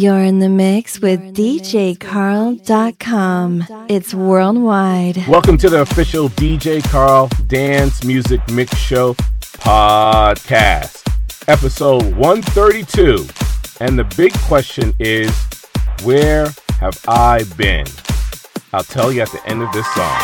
You're in the mix with djcarl.com. It's worldwide. Welcome to the official DJ Carl Dance Music Mix Show podcast, episode 132. And the big question is, where have I been? I'll tell you at the end of this song.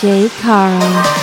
J. Carl.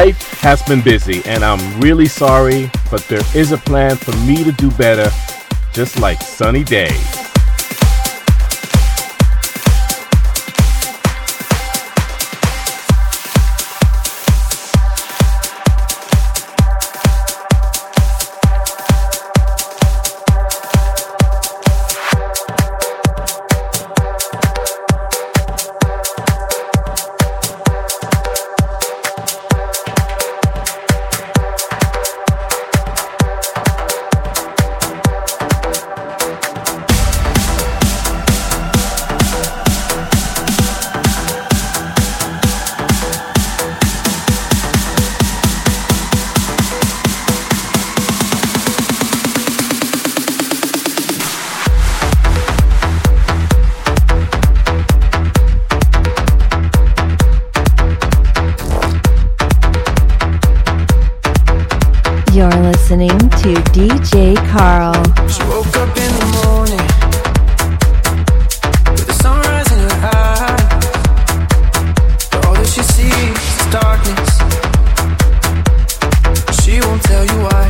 Life has been busy, and I'm really sorry, but there is a plan for me to do better, just like sunny days. DJ Carl. She woke up in the morning with the sunrise in her eyes, but all that she sees is darkness. She won't tell you why.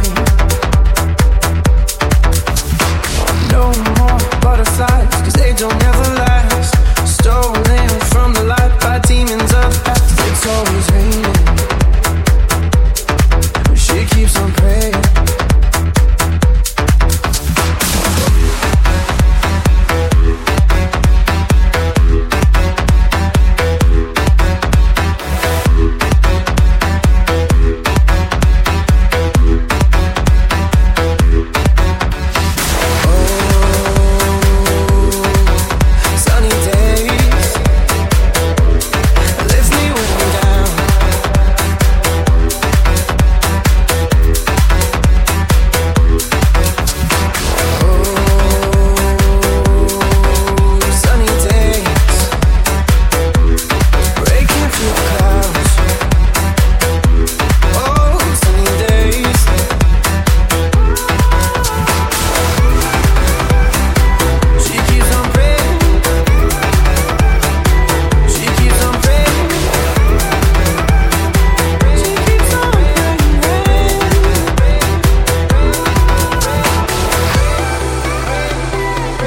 No more butterflies, cause they don't ever last. Stolen from the light by demons of the past. It's always raining, but she keeps on praying.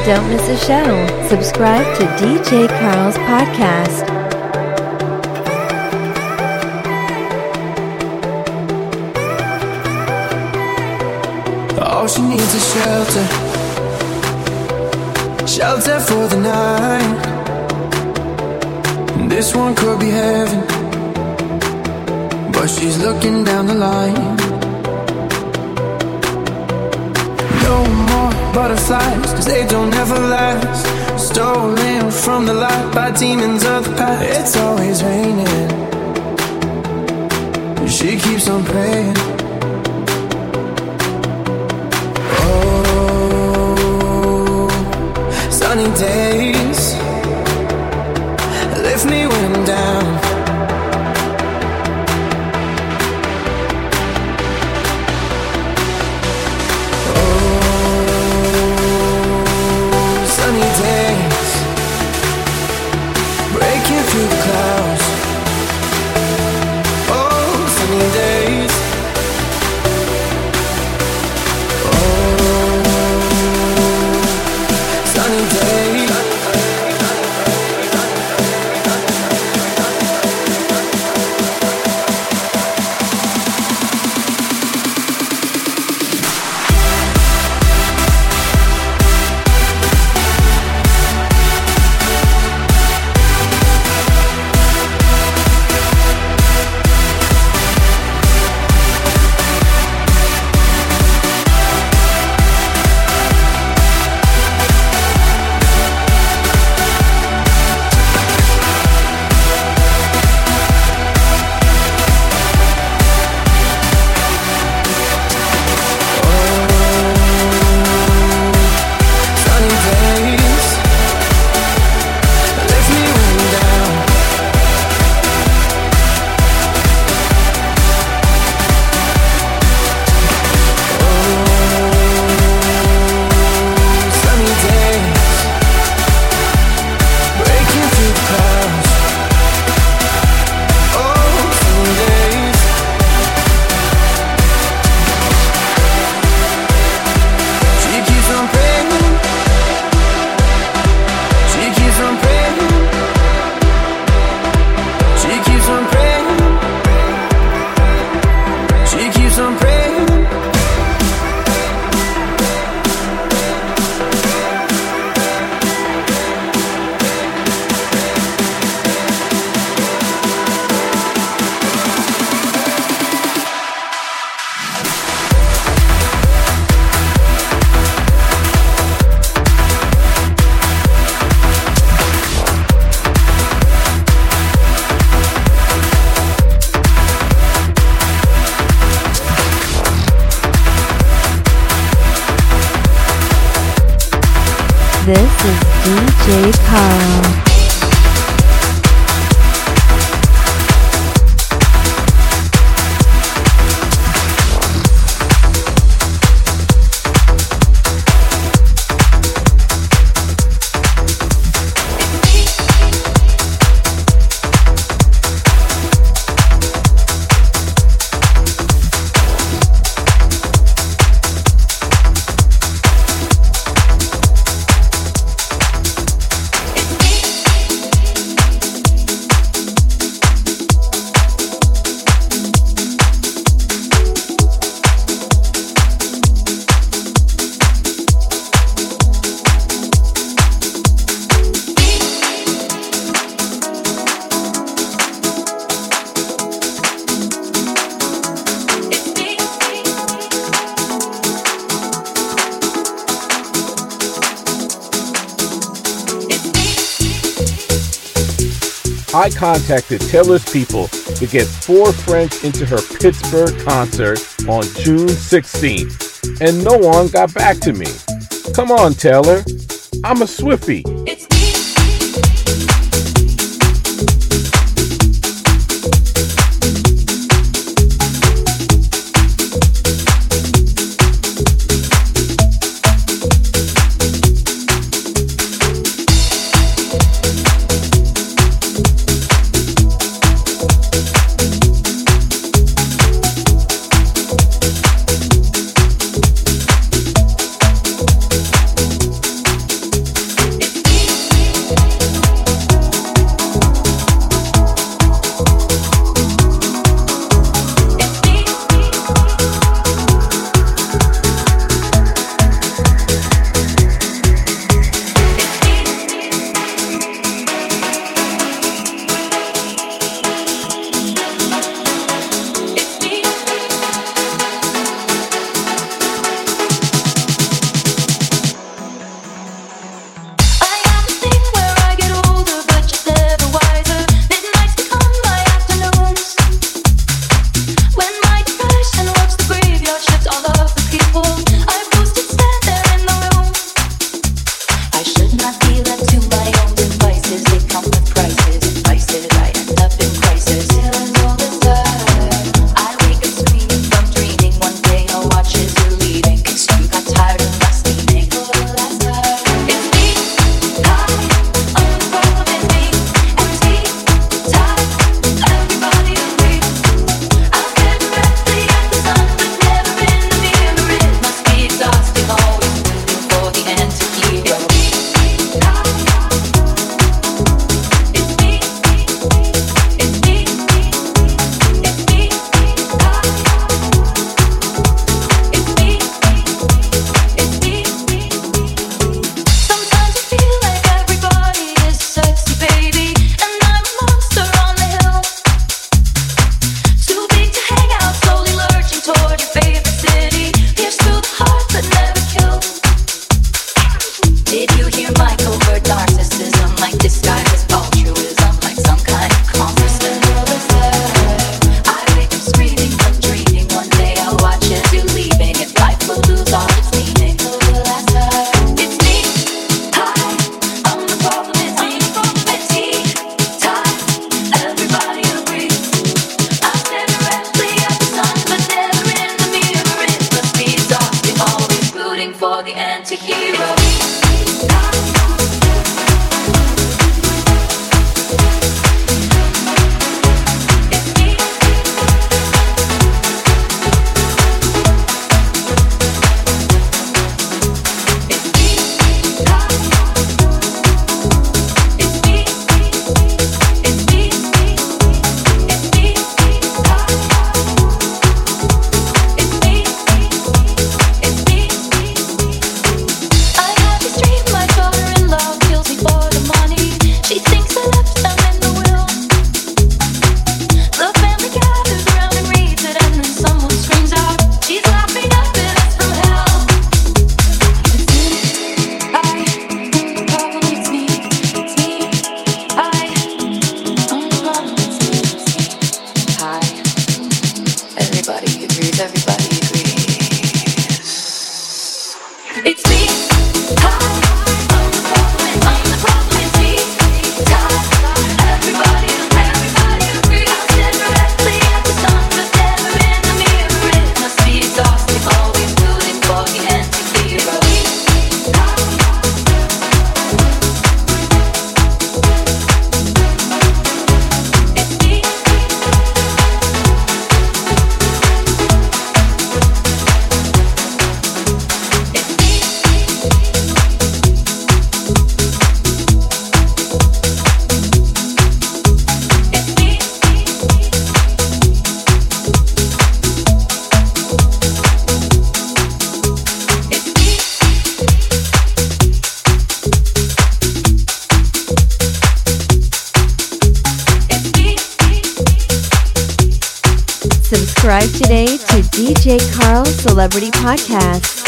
Don't miss a show. Subscribe to DJ Carl's podcast. All she needs is shelter, shelter for the night. This one could be heaven, but she's looking down the line. No more butterflies, cause they don't ever last. Stolen from the light by demons of the past. It's always raining, and she keeps on praying. Oh, sunny days, lift me when I'm down. Clouds, oh, sunny days. This is DJ Carl. I contacted Taylor's people to get four friends into her Pittsburgh concert on June 16th, and no one got back to me. Come on, Taylor. I'm a Swiftie. Everybody agrees. It's me. Hi. subscribe today to DJ Carl Celebrity Podcast.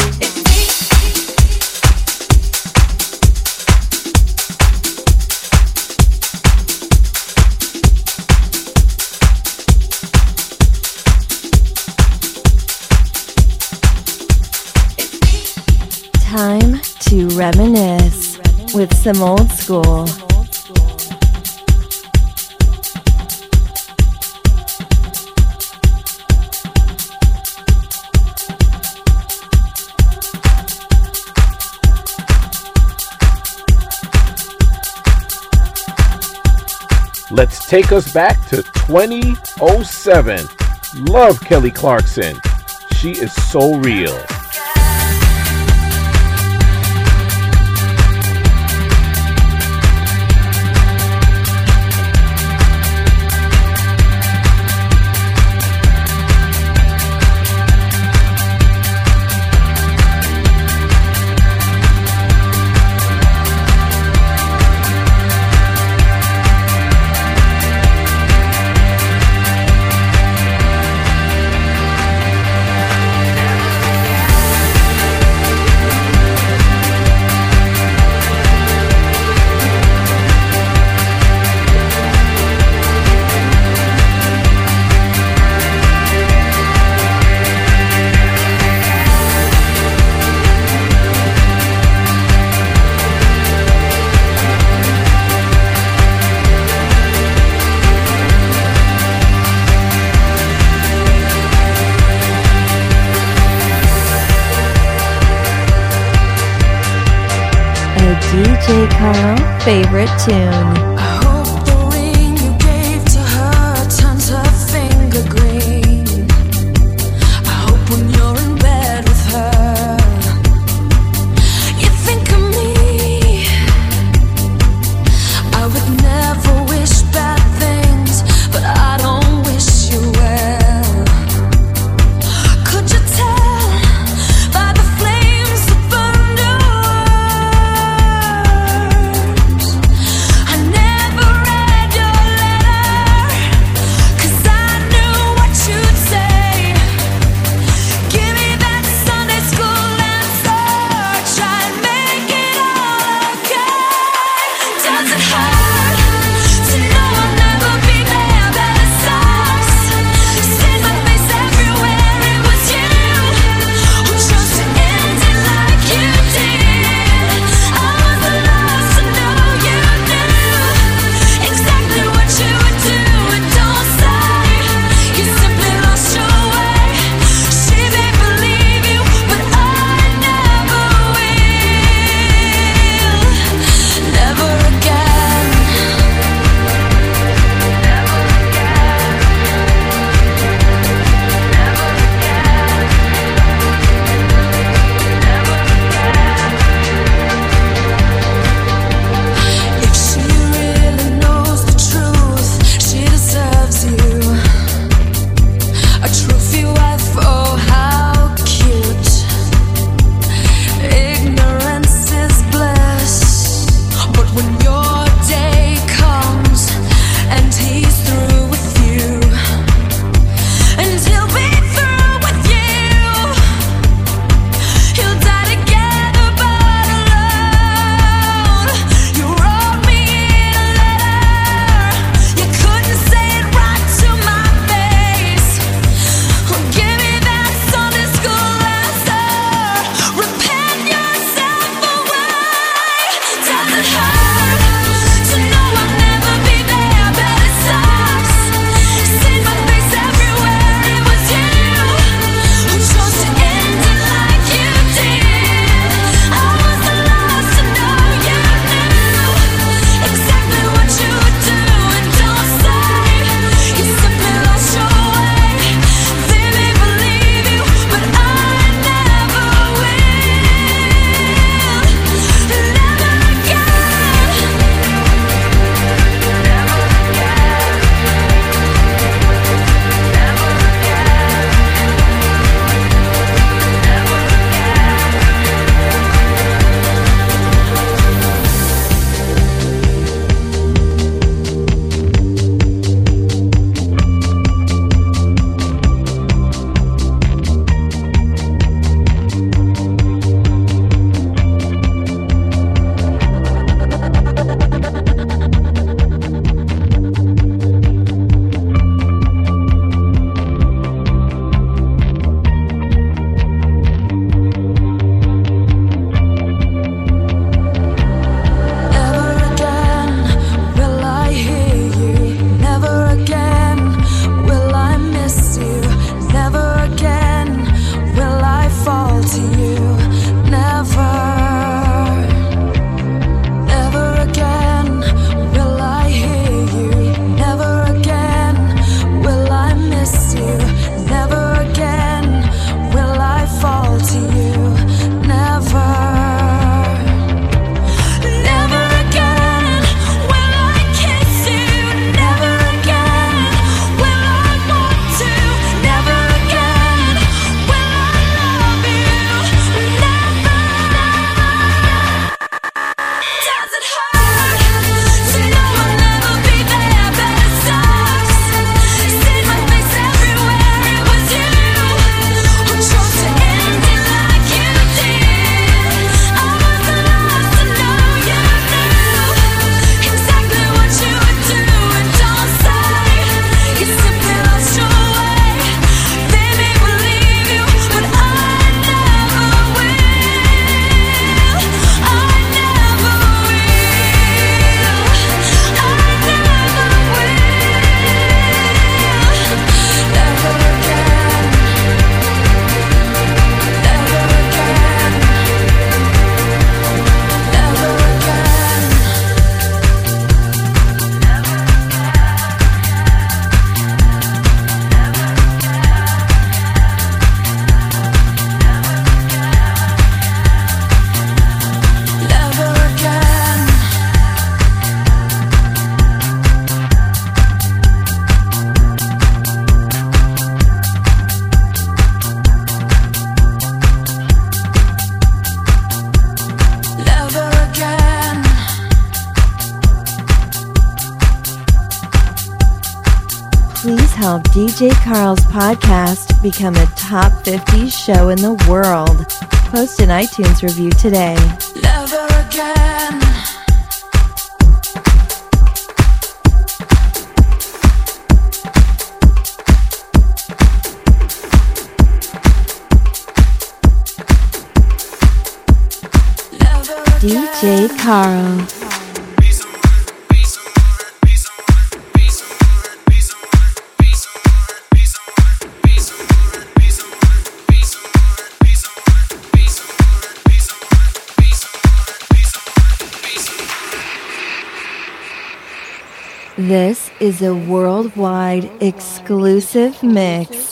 Time to reminisce with some old school. Let's take us back to 2007. Love Kelly Clarkson. She is so real. DJ Carl favorite tune. help DJ Carl's podcast become a top 50 show in the world. Post an iTunes review today. Never again. DJ Carl. This is a worldwide exclusive mix.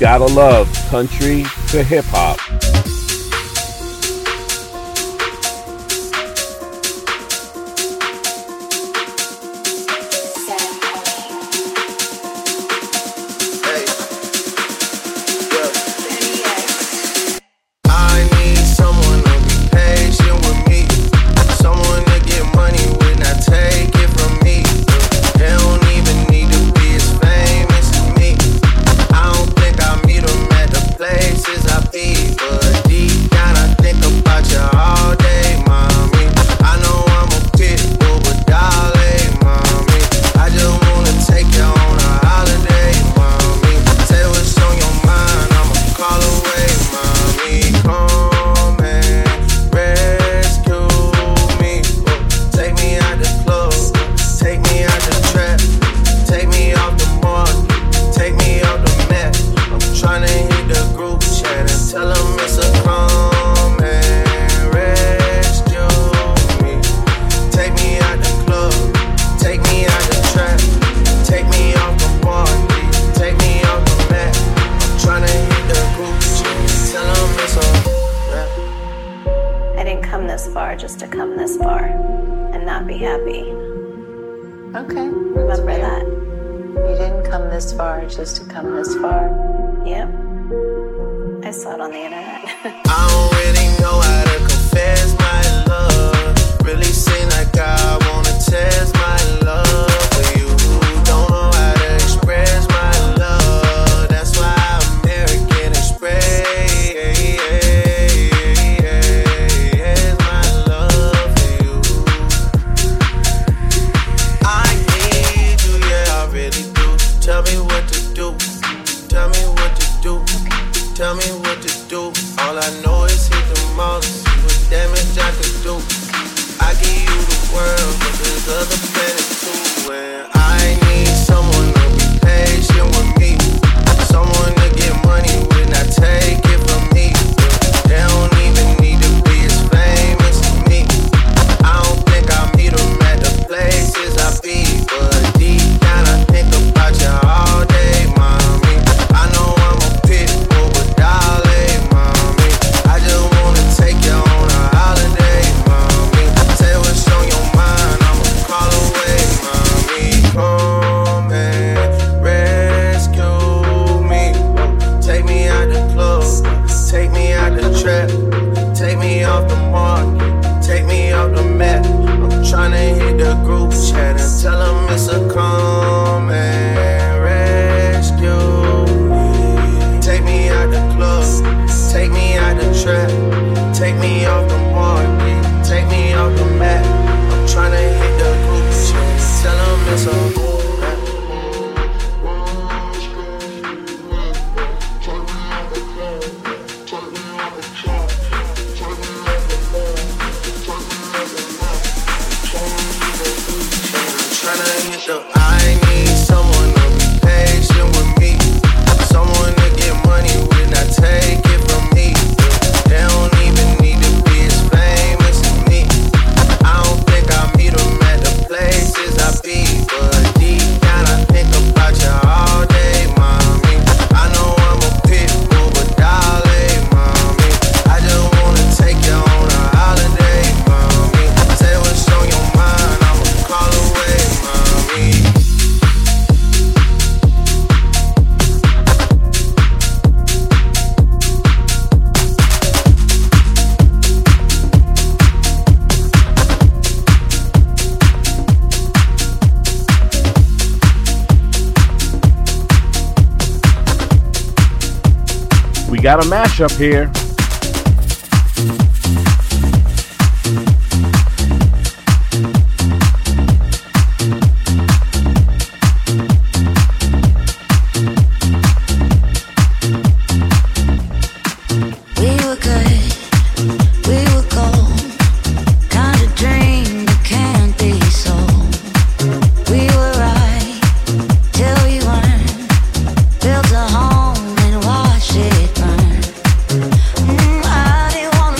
Gotta love country to hip-hop. But to come this far and not be happy. Okay. Remember that. You didn't come this far just to come this far. Yep. I saw it on the internet. I don't really know how to confess my love. Really seem like I wanna test my love. But you don't know how to express my love. That's why American Express my love for you. I need you, yeah, I really do. Tell me what to do. Tell me what to do. Tell me what to do. All I know is hit the mall. Damage I could do. I give you the world, but there's other planets too. Where I need someone to be patient with me, someone to get money when I take it from me. They don't even need to be as famous as me. I don't think I meet them at the places I be, but deep down I think about you all day, mommy. I know I'm a pit bull, but darling, mommy, I just wanna take you on a holiday, mommy. Say what's on your mind, I'ma call away, mommy. Come and rescue me. Take me out the club, take me out the trap, take me off the market, take me off the map. I'm tryna hit the group chat and tell 'em it's a come and rescue me. Take me out the club, take me out the trap. Take me off the market, take me off the map. I'm tryna hit the group chat, tell 'em it's a Got a mashup here.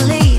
Leave.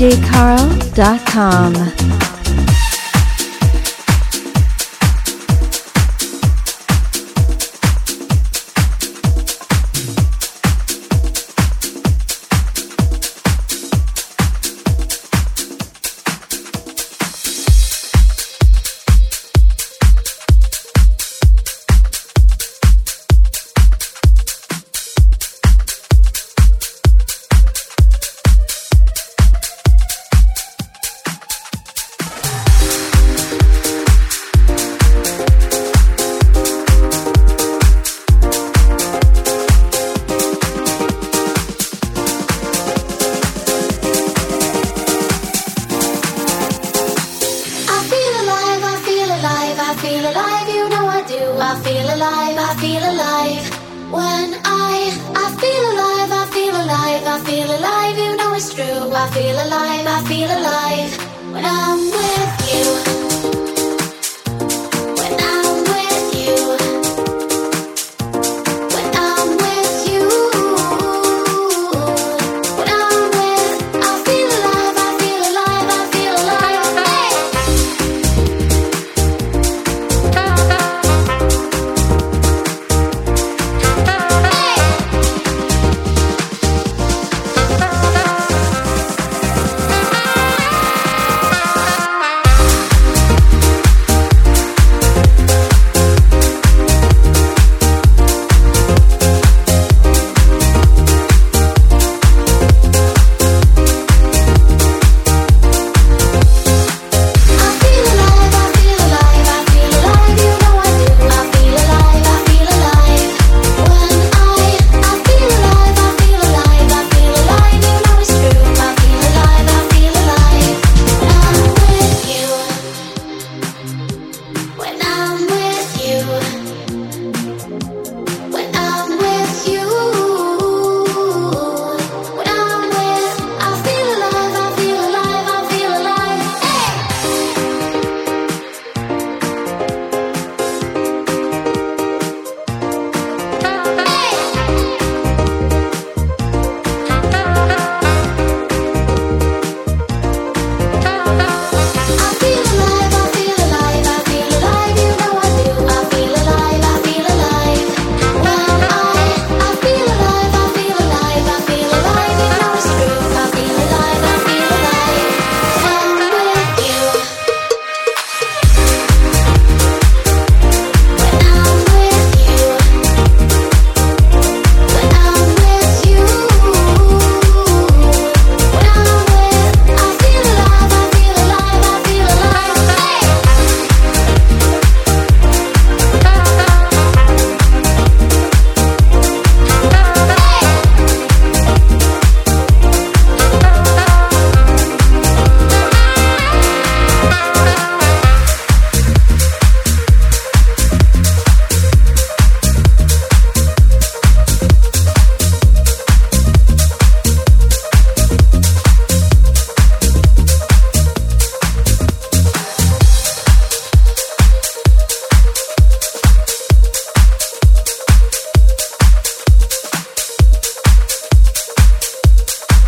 djcarl.com.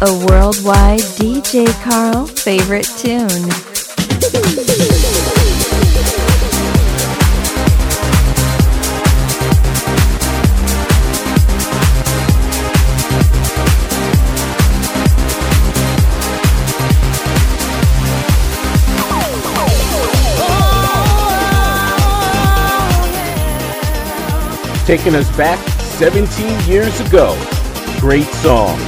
A worldwide DJ Carl favorite tune. Taking us back 17 years ago. Great song.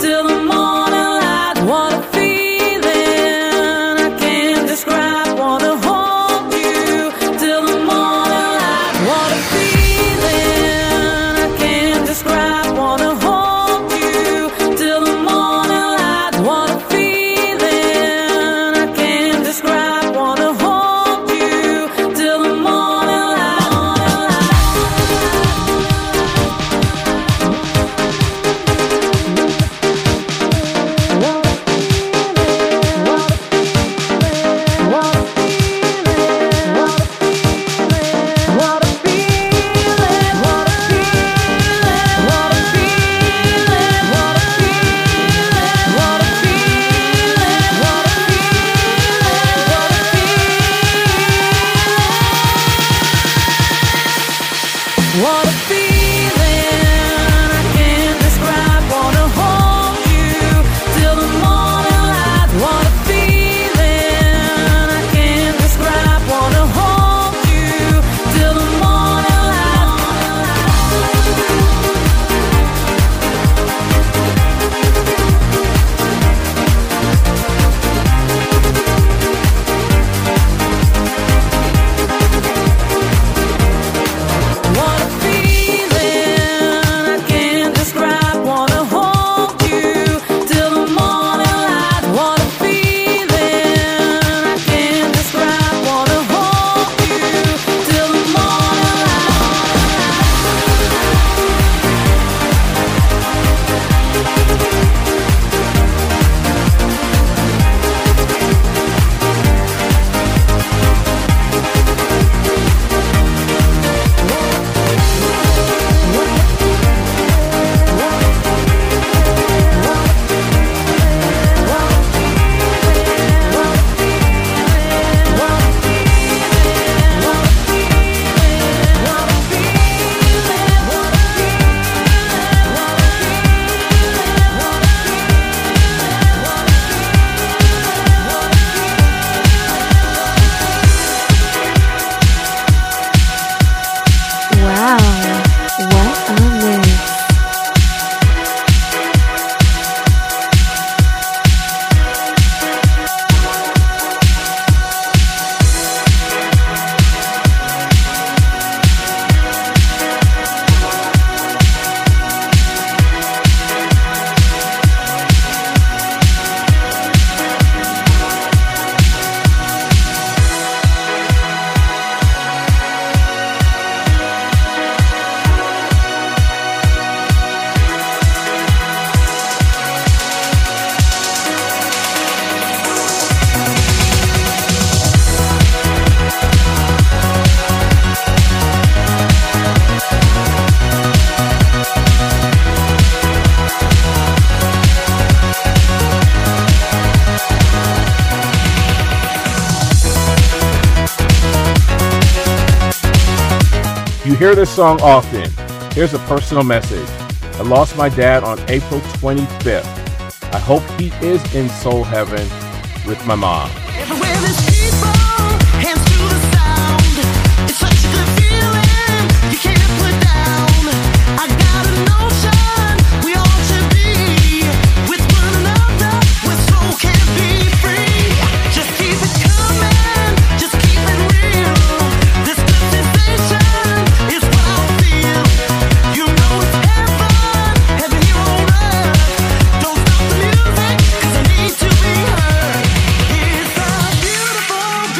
Till the morning. What a feeling I can't describe. Wanna hold you till the morning light. What a feeling I can't describe. Wanna hold you till the morning light. What a feeling I can't describe. Wanna hold you till the morning light. What a feeling I can't describe. Wanna hold you till the morning light. Wow, what a mix. You hear this song often. Here's a personal message. I lost my dad on April 25th. I hope he is in soul heaven with my mom. Everywhere there's people, hands to the sound. It's such a good feeling you can't put down. I got a notion we all should be with one another. We're so can't be free. Just keep it coming, just keep it real. This good sensation is what I feel. You know it's heaven, heaven here on earth. Don't stop the music, 'cause I need to be heard. It's a beautiful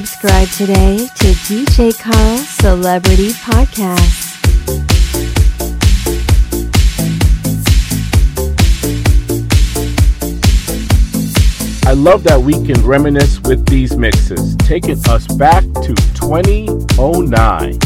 Subscribe today to DJ Carl Celebrity Podcast. I love that we can reminisce with these mixes, taking us back to 2009.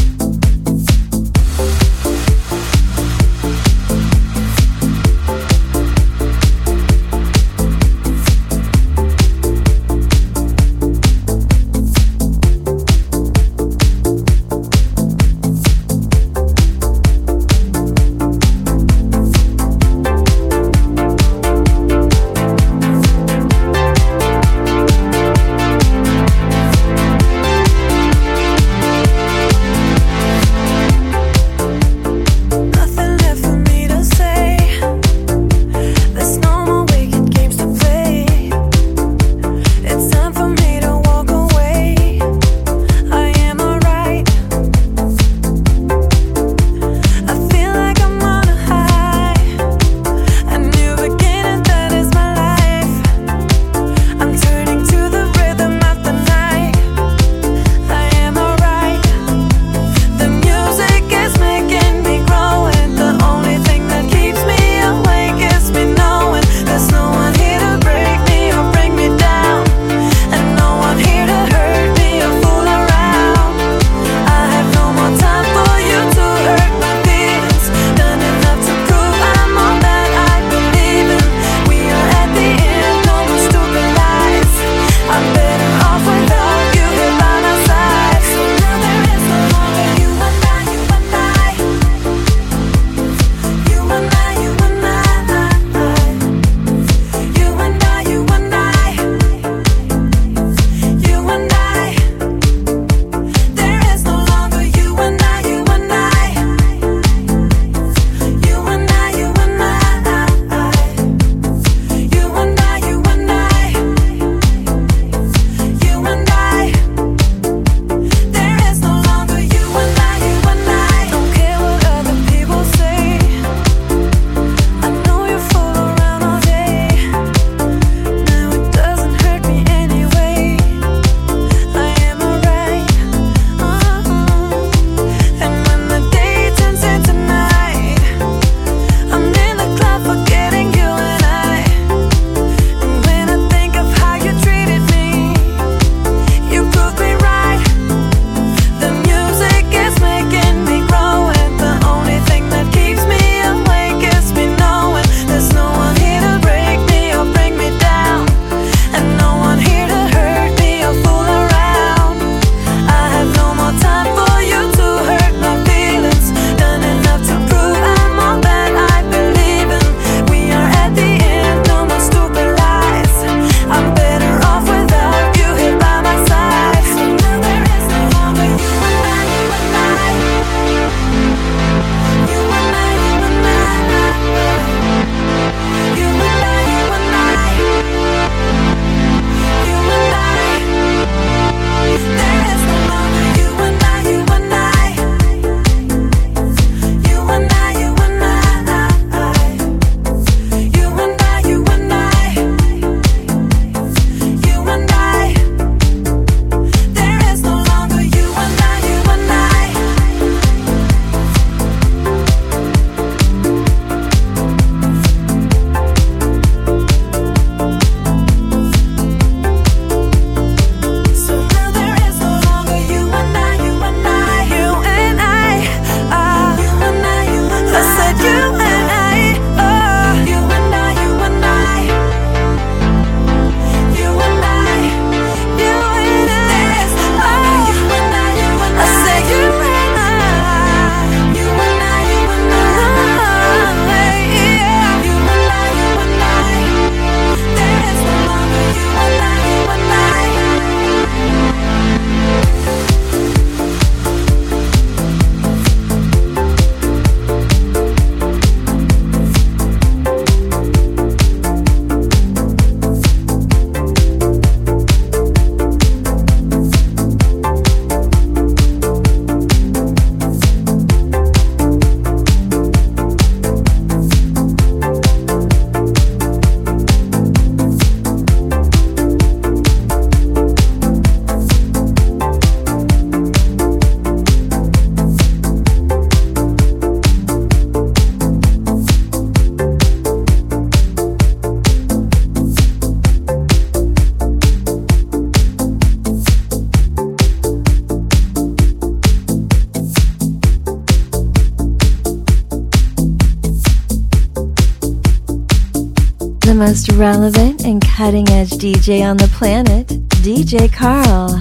most relevant and cutting-edge DJ on the planet, DJ Carl.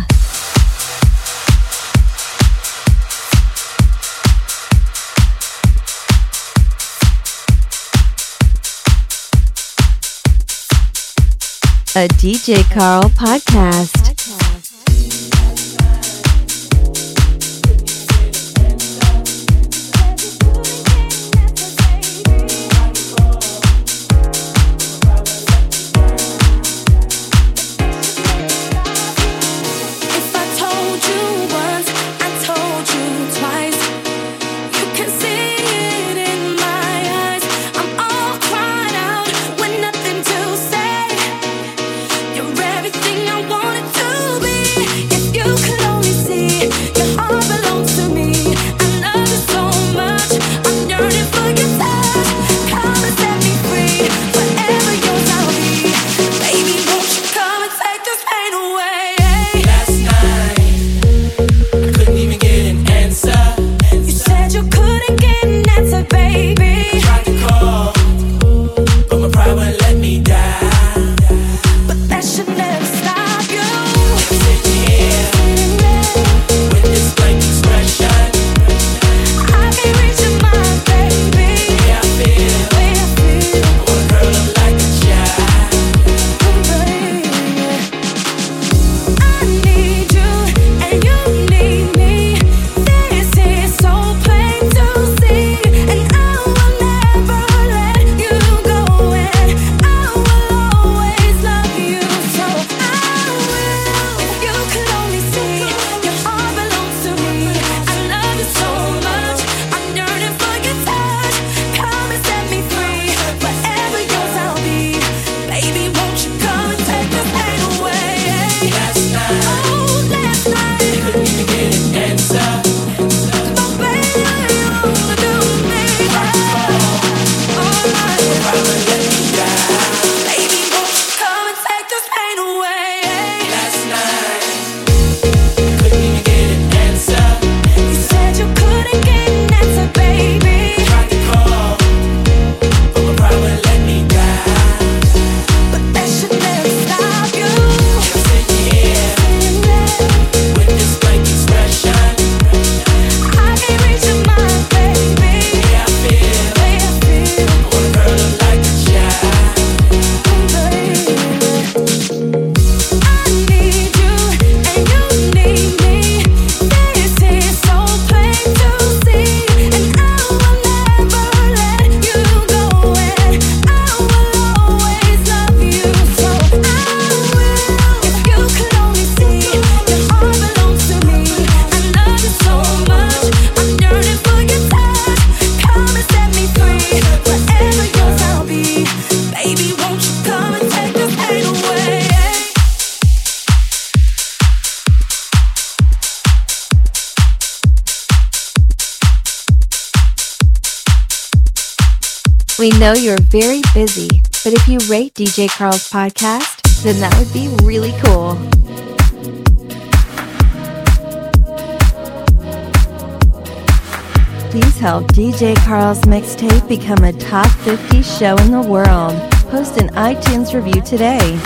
A DJ Carl podcast. We know you're very busy, but if you rate DJ Carl's podcast, then that would be really cool. Please help DJ Carl's mixtape become a top 50 show in the world. Post an iTunes review today.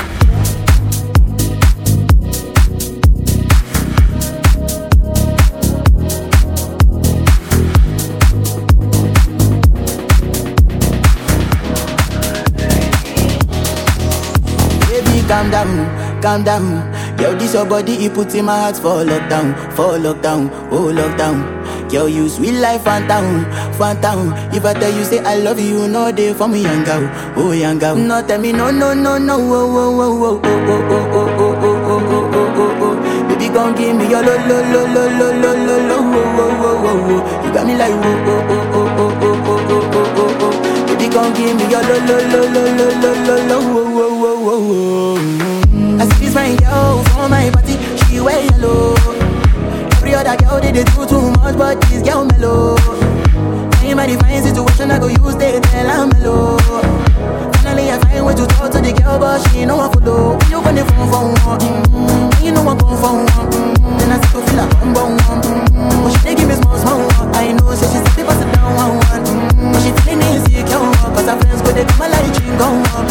Calm down, yo, this your body, he puts in my heart for lockdown, oh lockdown. Yo, you sweet life, phantom, phantom. If I tell you, say I love you, no day for me, young girl, oh young girl. No, tell me, no, oh. Baby, gon' give me your lo. You got me like oh. Baby, gon' give me your lo. I see this fine girl from my party, she wear yellow. Every other girl they do too much, but this girl mellow. In my divine situation, I go use they tell I'm mellow. Finally I find way to talk to the girl, but she ain't no one follow. When you gonna phone for one, you know I come for one. Then I start to feel like I'm born one. But she dey give me small I know, so she said people sit down one. But she feeling easy, can't walk, 'cause her friends go they come and like drink on one.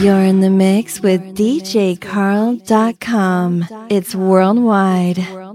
You're in the mix with djcarl.com. It's worldwide.